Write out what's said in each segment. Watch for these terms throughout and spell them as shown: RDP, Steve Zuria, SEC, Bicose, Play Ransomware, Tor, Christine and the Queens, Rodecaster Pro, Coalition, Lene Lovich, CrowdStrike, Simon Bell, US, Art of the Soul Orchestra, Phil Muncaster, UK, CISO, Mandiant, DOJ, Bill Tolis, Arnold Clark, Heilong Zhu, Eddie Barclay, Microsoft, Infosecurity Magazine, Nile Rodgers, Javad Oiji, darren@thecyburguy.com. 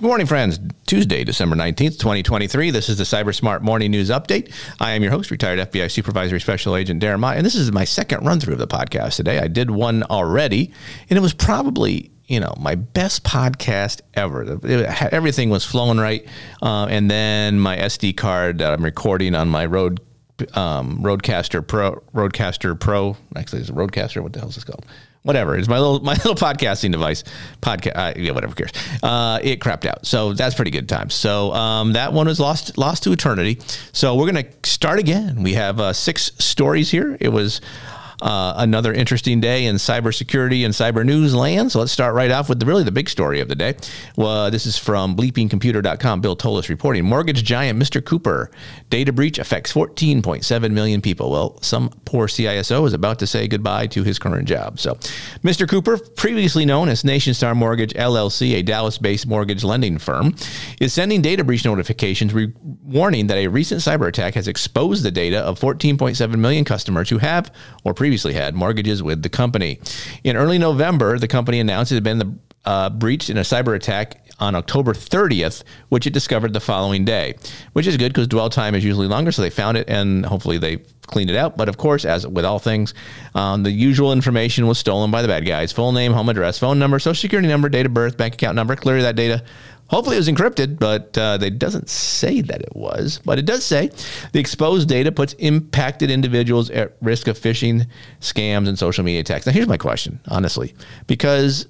Good morning, friends. Tuesday, December 19th, 2023. This is the Cyber Smart Morning News Update. I am your host, retired FBI Supervisory Special Agent Darren Mott, and this is my second run-through of the podcast today. I did one already, and it was probably, my best podcast ever. Everything was flowing right, and then my SD card that I'm recording on my Rodecaster Pro. Actually, it's a Rodecaster. What the hell is this called? Whatever. It's my little podcasting device. Whatever cares. It crapped out. So that's pretty good times. So that one was lost to eternity. So we're going to start again. We have 6 stories here. It was another interesting day in cybersecurity and cyber news land. So let's start right off with the big story of the day. Well, this is from BleepingComputer.com. Bill Tolis reporting. Mortgage giant Mr. Cooper. Data breach affects 14.7 million people. Well, some poor CISO is about to say goodbye to his current job. So Mr. Cooper, previously known as NationStar Mortgage LLC, a Dallas-based mortgage lending firm, is sending data breach notifications warning that a recent cyber attack has exposed the data of 14.7 million customers who have or previously had mortgages with the company. In early November, the company announced it had been breached in a cyber attack on October 30th, which it discovered the following day, which is good because dwell time is usually longer. So they found it and hopefully they cleaned it out. But of course, as with all things, the usual information was stolen by the bad guys. Full name, home address, phone number, social security number, date of birth, bank account number. Clearly that data, hopefully it was encrypted, but it doesn't say that it was. But it does say the exposed data puts impacted individuals at risk of phishing, scams, and social media attacks. Now, here's my question, honestly, because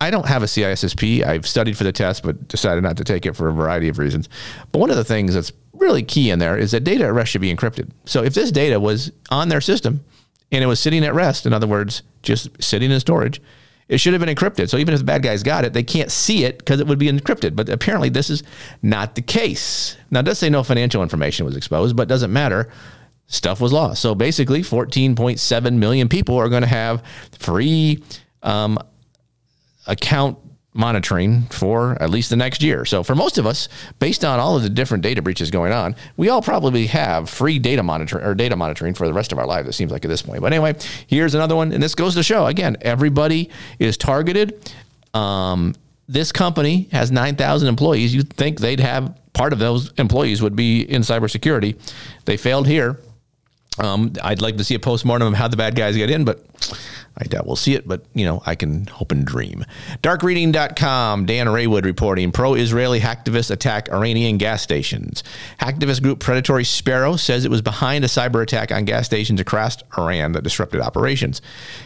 I don't have a CISSP. I've studied for the test, but decided not to take it for a variety of reasons. But one of the things that's really key in there is that data at rest should be encrypted. So if this data was on their system and it was sitting at rest, in other words, just sitting in storage, it should have been encrypted. So even if the bad guys got it, they can't see it because it would be encrypted. But apparently this is not the case. Now, it does say no financial information was exposed, but it doesn't matter. Stuff was lost. So basically 14.7 million people are going to have free account monitoring for at least the next year. So for most of us, based on all of the different data breaches going on, we all probably have free data monitoring for the rest of our lives, it seems like at this point. But anyway, here's another one. And this goes to show, again, everybody is targeted. This company has 9,000 employees. You'd think they'd have part of those employees would be in cybersecurity. They failed here. I'd like to see a postmortem of how the bad guys get in, but I doubt we'll see it, but, I can hope and dream. Darkreading.com, Dan Raywood reporting, pro-Israeli hacktivists attack Iranian gas stations. Hacktivist group Predatory Sparrow says it was behind a cyber attack on gas stations across Iran that disrupted operations.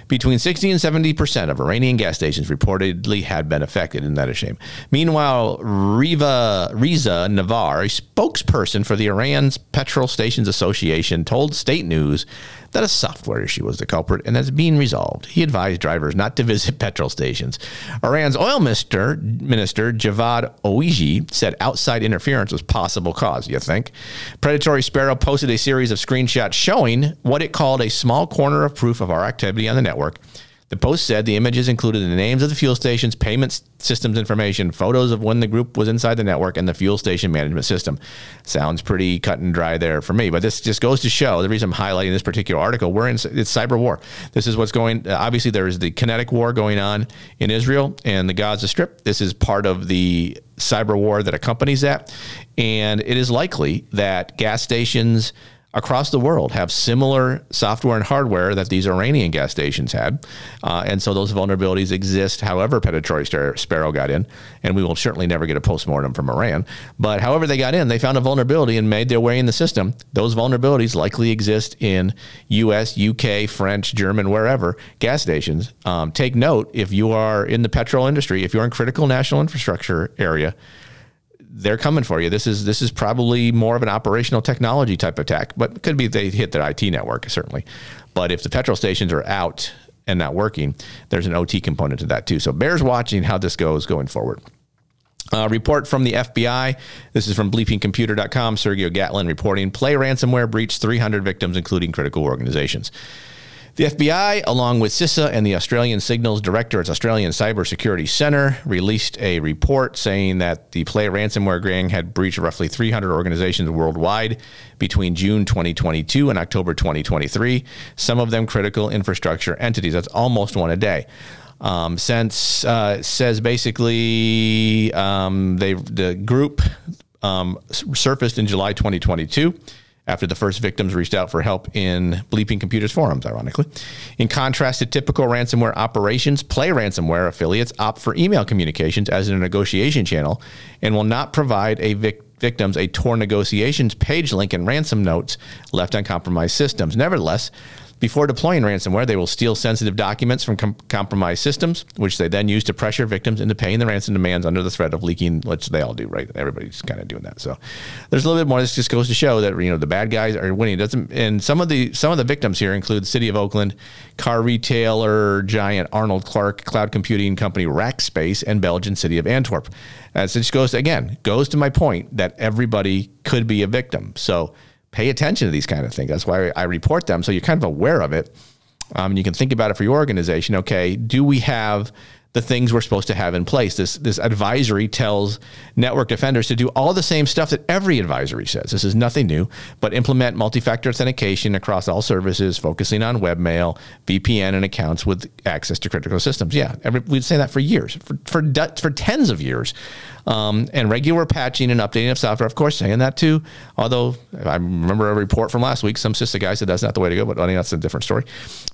Between 60 and 70% of Iranian gas stations reportedly had been affected. Isn't that a shame? Meanwhile, Reza Navar, a spokesperson for the Iran's Petrol Stations Association, told State News that a software issue was the culprit and that's being resolved. He advised drivers not to visit petrol stations. Iran's oil minister Javad Oiji said outside interference was possible cause, you think? Predatory Sparrow posted a series of screenshots showing what it called a small corner of proof of our activity on the network. The post said the images included the names of the fuel stations, payment systems information, photos of when the group was inside the network, and the fuel station management system. Sounds pretty cut and dry there for me, but this just goes to show the reason I'm highlighting this particular article. It's cyber war. This is what's going. Obviously, there is the kinetic war going on in Israel and the Gaza Strip. This is part of the cyber war that accompanies that, and it is likely that gas stations across the world have similar software and hardware that these Iranian gas stations had. And so those vulnerabilities exist, however Predatory Sparrow got in, and we will certainly never get a postmortem from Iran. But however they got in, they found a vulnerability and made their way in the system. Those vulnerabilities likely exist in US, UK, French, German, wherever, gas stations. Take note, if you are in the petrol industry, if you're in critical national infrastructure area, they're coming for you. This is probably more of an operational technology type attack, but it could be they hit their IT network, certainly. But if the petrol stations are out and not working, there's an OT component to that too. So bears watching how this goes going forward. Report from the FBI. This is from BleepingComputer.com. Sergio Gatlin reporting. Play Ransomware breached 300 victims, including critical organizations. The FBI, along with CISA and the Australian Signals Director at Australian Cybersecurity Center, released a report saying that the Play Ransomware gang had breached roughly 300 organizations worldwide between June 2022 and October 2023, some of them critical infrastructure entities. That's almost one a day. Says basically the group surfaced in July 2022. After the first victims reached out for help in Bleeping Computer's forums, ironically. In contrast to typical ransomware operations, Play Ransomware affiliates opt for email communications as a negotiation channel and will not provide victims a Tor negotiations page link and ransom notes left on compromised systems. Nevertheless, before deploying ransomware, they will steal sensitive documents from compromised systems, which they then use to pressure victims into paying the ransom demands under the threat of leaking, which they all do, right? Everybody's kind of doing that. So there's a little bit more. This just goes to show that, you know, the bad guys are winning. And some of the victims here include the City of Oakland, car retailer giant Arnold Clark, cloud computing company Rackspace, and Belgian City of Antwerp. And so it just goes to my point that everybody could be a victim. So pay attention to these kind of things. That's why I report them. So you're kind of aware of it. And you can think about it for your organization. Okay, do we have the things we're supposed to have in place? This advisory tells network defenders to do all the same stuff that every advisory says. This is nothing new, but implement multi-factor authentication across all services, focusing on webmail, VPN, and accounts with access to critical systems. Yeah, we'd say that for years, for tens of years. And regular patching and updating of software, of course, saying that too. Although I remember a report from last week, some CISA guy said that's not the way to go, but I think that's a different story.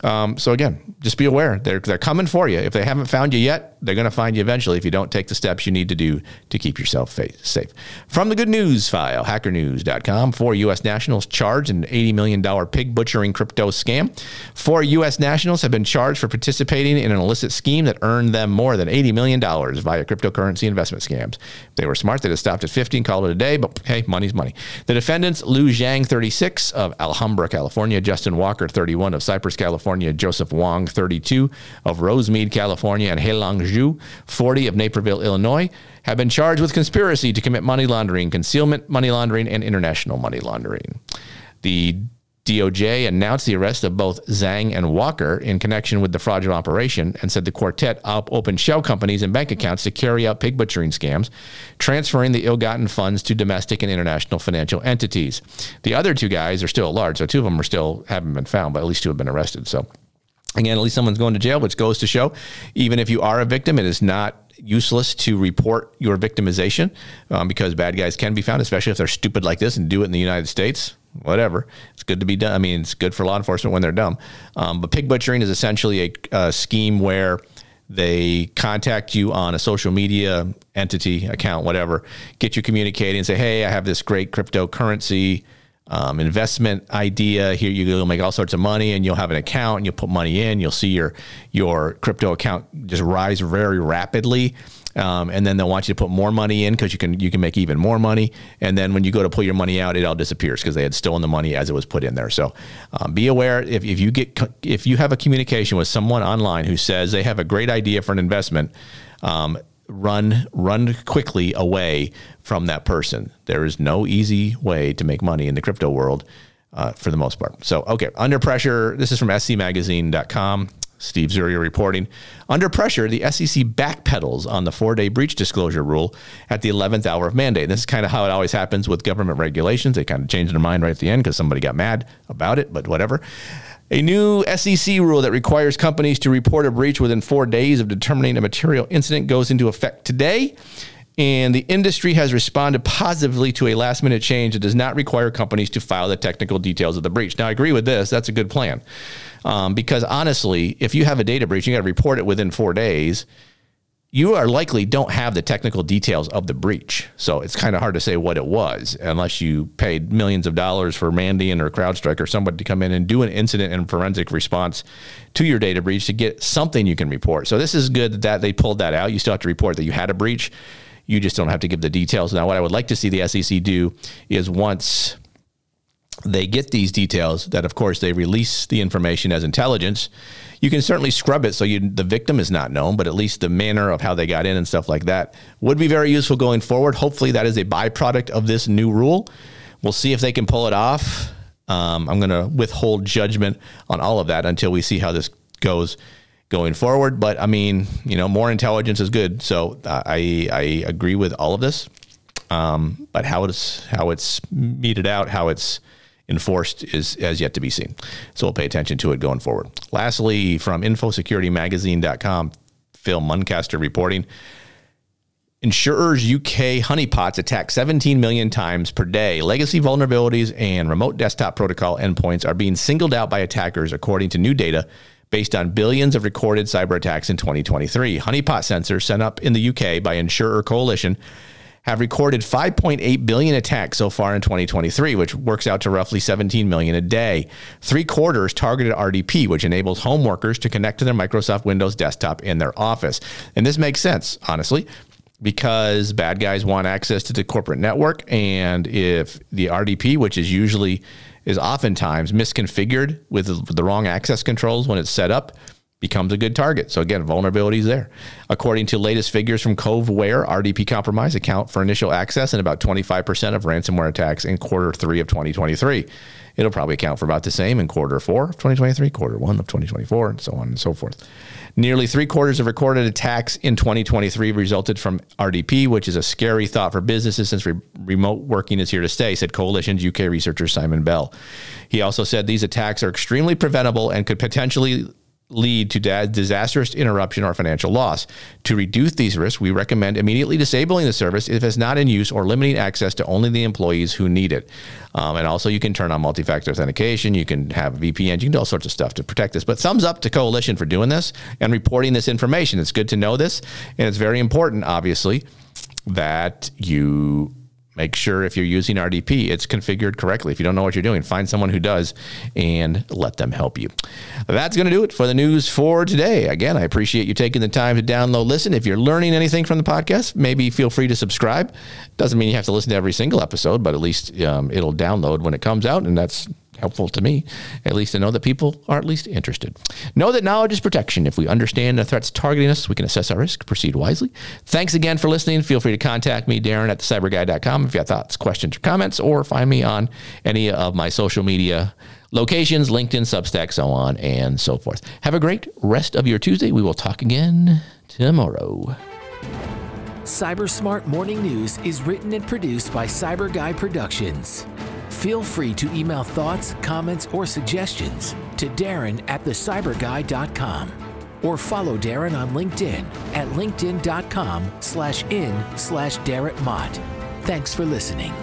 So again, just be aware. They're coming for you. If they haven't found you yet, they're going to find you eventually if you don't take the steps you need to do to keep yourself safe. From the good news file, hackernews.com, 4 U.S. nationals charged in an $80 million pig butchering crypto scam. 4 U.S. nationals have been charged for participating in an illicit scheme that earned them more than $80 million via cryptocurrency investment scams. If they were smart, they'd have stopped at 50 and called it a day, but hey, money's money. The defendants, Liu Zhang, 36, of Alhambra, California, Justin Walker, 31, of Cypress, California, Joseph Wong, 32, of Rosemead, California, and Heilong Zhu, 40, of Naperville, Illinois, have been charged with conspiracy to commit money laundering, concealment money laundering, and international money laundering. The DOJ announced the arrest of both Zhang and Walker in connection with the fraudulent operation and said the quartet opened shell companies and bank accounts to carry out pig butchering scams, transferring the ill-gotten funds to domestic and international financial entities. The other two guys are still at large, so two of them haven't been found, but at least two have been arrested. So again, at least someone's going to jail, which goes to show, even if you are a victim, it is not useless to report your victimization because bad guys can be found, especially if they're stupid like this and do it in the United States. Whatever. It's good to be done. I mean, it's good for law enforcement when they're dumb. But pig butchering is essentially a scheme where they contact you on a social media entity, account, whatever, get you communicating and say, hey, I have this great cryptocurrency investment idea. Here you go, make all sorts of money, and you'll have an account and you'll put money in. You'll see your crypto account just rise very rapidly. And then they'll want you to put more money in because you can make even more money. And then when you go to pull your money out, it all disappears because they had stolen the money as it was put in there. So be aware if you have a communication with someone online who says they have a great idea for an investment, run quickly away from that person. There is no easy way to make money in the crypto world for the most part. So, okay, under pressure. This is from scmagazine.com. Steve Zuria reporting. Under pressure, the SEC backpedals on the 4-day breach disclosure rule at the 11th hour of mandate. This is kind of how it always happens with government regulations. They kind of change their mind right at the end because somebody got mad about it, but whatever. A new SEC rule that requires companies to report a breach within 4 days of determining a material incident goes into effect today. And the industry has responded positively to a last-minute change that does not require companies to file the technical details of the breach. Now, I agree with this. That's a good plan. Because honestly, if you have a data breach, you got to report it within 4 days. You are likely don't have the technical details of the breach. So it's kind of hard to say what it was unless you paid millions of dollars for Mandiant or CrowdStrike or somebody to come in and do an incident and forensic response to your data breach to get something you can report. So this is good that they pulled that out. You still have to report that you had a breach. You just don't have to give the details. Now, what I would like to see the SEC do is once they get these details that, of course, they release the information as intelligence. You can certainly scrub it so the victim is not known, but at least the manner of how they got in and stuff like that would be very useful going forward. Hopefully that is a byproduct of this new rule. We'll see if they can pull it off. I'm going to withhold judgment on all of that until we see how this goes going forward. But I mean, more intelligence is good. So I agree with all of this. But how it's meted out, how it's enforced is as yet to be seen. So we'll pay attention to it going forward. Lastly, from InfoSecurityMagazine.com, Phil Muncaster reporting, insurers UK honeypots attack 17 million times per day. Legacy vulnerabilities and remote desktop protocol endpoints are being singled out by attackers, according to new data based on billions of recorded cyber attacks in 2023. Honeypot sensors sent up in the UK by insurer Coalition have recorded 5.8 billion attacks so far in 2023, which works out to roughly 17 million a day. 3/4 targeted RDP, which enables home workers to connect to their Microsoft Windows desktop in their office. And this makes sense, honestly, because bad guys want access to the corporate network. And if the RDP, which is oftentimes misconfigured with the wrong access controls when it's set up, becomes a good target. So again, vulnerabilities there. According to latest figures from Coveware, RDP compromise account for initial access and about 25% of ransomware attacks in Q3 of 2023. It'll probably account for about the same in Q4 of 2023, Q1 of 2024, and so on and so forth. Nearly 3/4 of recorded attacks in 2023 resulted from RDP, which is a scary thought for businesses since remote working is here to stay, said Coalition's UK researcher Simon Bell. He also said these attacks are extremely preventable and could potentially lead to disastrous interruption or financial loss. To reduce these risks, we recommend immediately disabling the service if it's not in use or limiting access to only the employees who need it. And also you can turn on multi-factor authentication, you can have VPN, you can do all sorts of stuff to protect this. But thumbs up to Coalition for doing this and reporting this information. It's good to know this, and it's very important, obviously, that you make sure if you're using RDP, it's configured correctly. If you don't know what you're doing, find someone who does and let them help you. That's going to do it for the news for today. Again, I appreciate you taking the time to download, listen. If you're learning anything from the podcast, maybe feel free to subscribe. Doesn't mean you have to listen to every single episode, but at least it'll download when it comes out, and that's helpful to me, at least to know that people are at least interested. Know that knowledge is protection. If we understand the threats targeting us, we can assess our risk, proceed wisely. Thanks again for listening. Feel free to contact me, Darren, at thecyberguy.com if you have thoughts, questions, or comments, or find me on any of my social media locations, LinkedIn, Substack, so on and so forth. Have a great rest of your Tuesday. We will talk again tomorrow. Cyber Smart Morning News is written and produced by Cyber Guy Productions. Feel free to email thoughts, comments, or suggestions to Darren at thecyberguy.com or follow Darren on LinkedIn at linkedin.com/in/Darren Mott. Thanks for listening.